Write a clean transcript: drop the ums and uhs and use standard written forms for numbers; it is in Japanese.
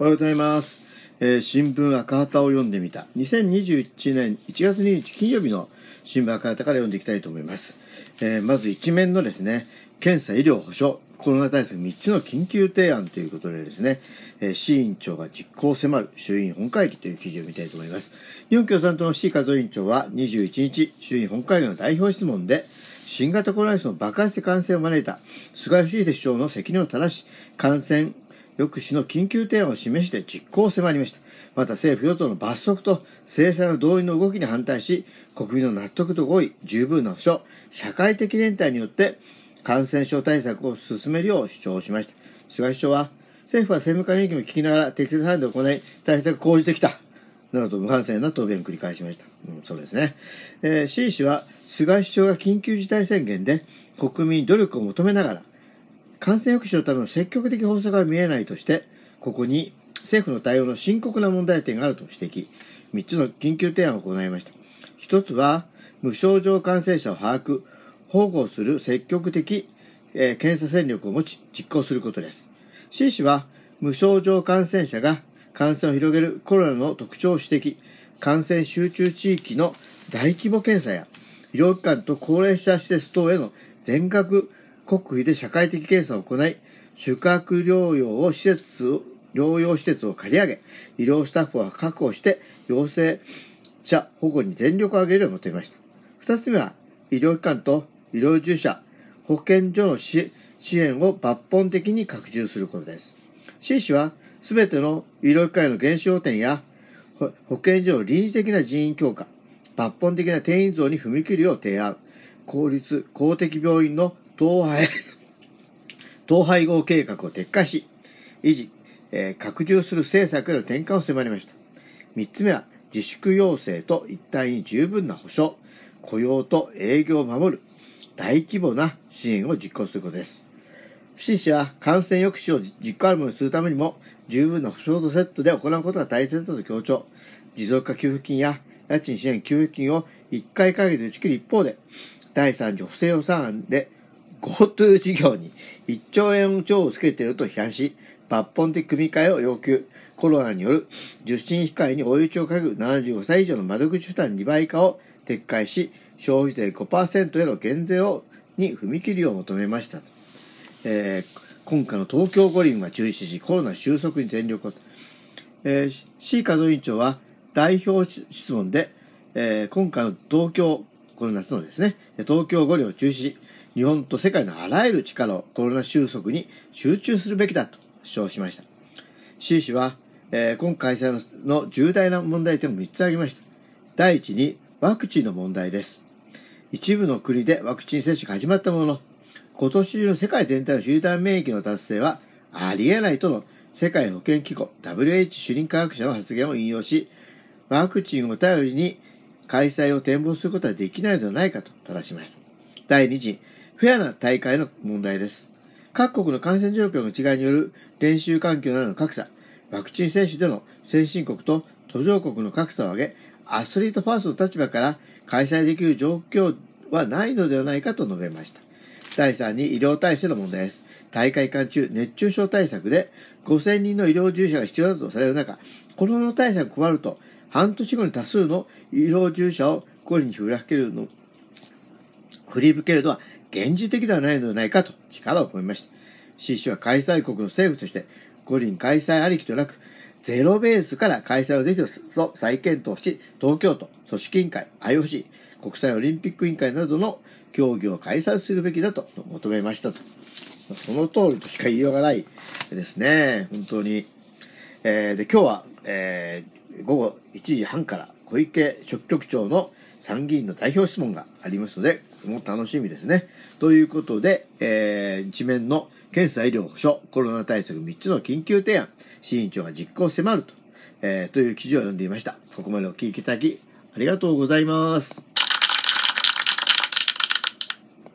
おはようございます、新聞赤旗を読んでみた2021年1月2日金曜日の新聞赤旗から読んでいきたいと思います、まず一面のですね検査医療保障コロナ対策3つの緊急提案ということでですね、志位委員長が実行を迫る衆院本会議という記事を見たいと思います。日本共産党の志位和夫委員長は21日衆院本会議の代表質問で新型コロナウイルスの爆発的感染を招いた菅義偉首相の責任を正し感染抑止の緊急提案を示して実行を迫りました。また政府与党の罰則と制裁の同意の動きに反対し国民の納得と合意十分な保障社会的連帯によって感染症対策を進めるよう主張しました。菅首相は政府は専門家の意見も聞きながら適切な判断を行い対策を講じてきたなどと無反省な答弁を繰り返しました。そうですね。志位氏は菅首相が緊急事態宣言で国民に努力を求めながら感染抑止のための積極的方策が見えないとしてここに政府の対応の深刻な問題点があると指摘3つの緊急提案を行いました。1つは無症状感染者を把握保護する積極的、検査戦略を持ち実行することです。志位氏は無症状感染者が感染を広げるコロナの特徴を指摘感染集中地域の大規模検査や医療機関と高齢者施設等への全額国費で社会的検査を行い宿泊療養施設を借り上げ医療スタッフを確保して陽性者保護に全力を挙げるよう求めました。2つ目は医療機関と医療従事者保健所の支援を抜本的に拡充することです。志位氏はすべての医療機関への減少点や保健所の臨時的な人員強化抜本的な定員増に踏み切るよう提案公立公的病院の統廃合計画を撤回し維持、拡充する政策への転換を迫りました。3つ目は自粛要請と一体に十分な保障雇用と営業を守る大規模な支援を実行することです。志位氏は感染抑止を実行あるものにするためにも十分な保障とセットで行うことが大切だと強調持続化給付金や家賃支援給付金を1回限りで打ち切る一方で第3次補正予算案で GoTo 事業に1兆円超をつけていると批判し抜本的組み替えを要求コロナによる受診控えに追い打ちをかける75歳以上の窓口負担2倍化を撤回し消費税 5% への減税に踏み切るよう求めました。今回の東京五輪は中止しコロナ収束に全力を、志位和夫委員長は代表質問で、今回のこの夏のですね東京五輪を中止し日本と世界のあらゆる力をコロナ収束に集中するべきだと主張しました。志位氏は、今開催 の重大な問題点を3つ挙げました。第一にワクチンの問題です。一部の国でワクチン接種が始まったものの今年中の世界全体の集団免疫の達成はありえないとの世界保健機構 WHO 主任科学者の発言を引用しワクチンを頼りに開催を展望することはできないのではないかとただしました。第2次フェアな大会の問題です。各国の感染状況の違いによる練習環境などの格差ワクチン接種での先進国と途上国の格差を挙げアスリートファーストの立場から開催できる状況はないのではないかと述べました。第3に医療体制の問題です。大会期間中熱中症対策で5000人の医療従事者が必要だとされる中コロナ対策を加わると半年後に多数の医療従事者を五輪に振り向けるのは現実的ではないのではないかと力を込めました。志位氏は開催国の政府として五輪開催ありきとなくゼロベースから開催を是非と再検討し東京都、組織委員会、IOC 国際オリンピック委員会などの協議を開催するべきだと求めましたとその通りとしか言いようがないですね本当に、で今日は、午後1時半から小池書記局長の参議院の代表質問がありますのでとても楽しみですね。ということで、一面の検査医療保障コロナ対策3つの緊急提案志位委員長が実行を迫るという記事を読んでいました。ここまでお聞きいただきありがとうございます。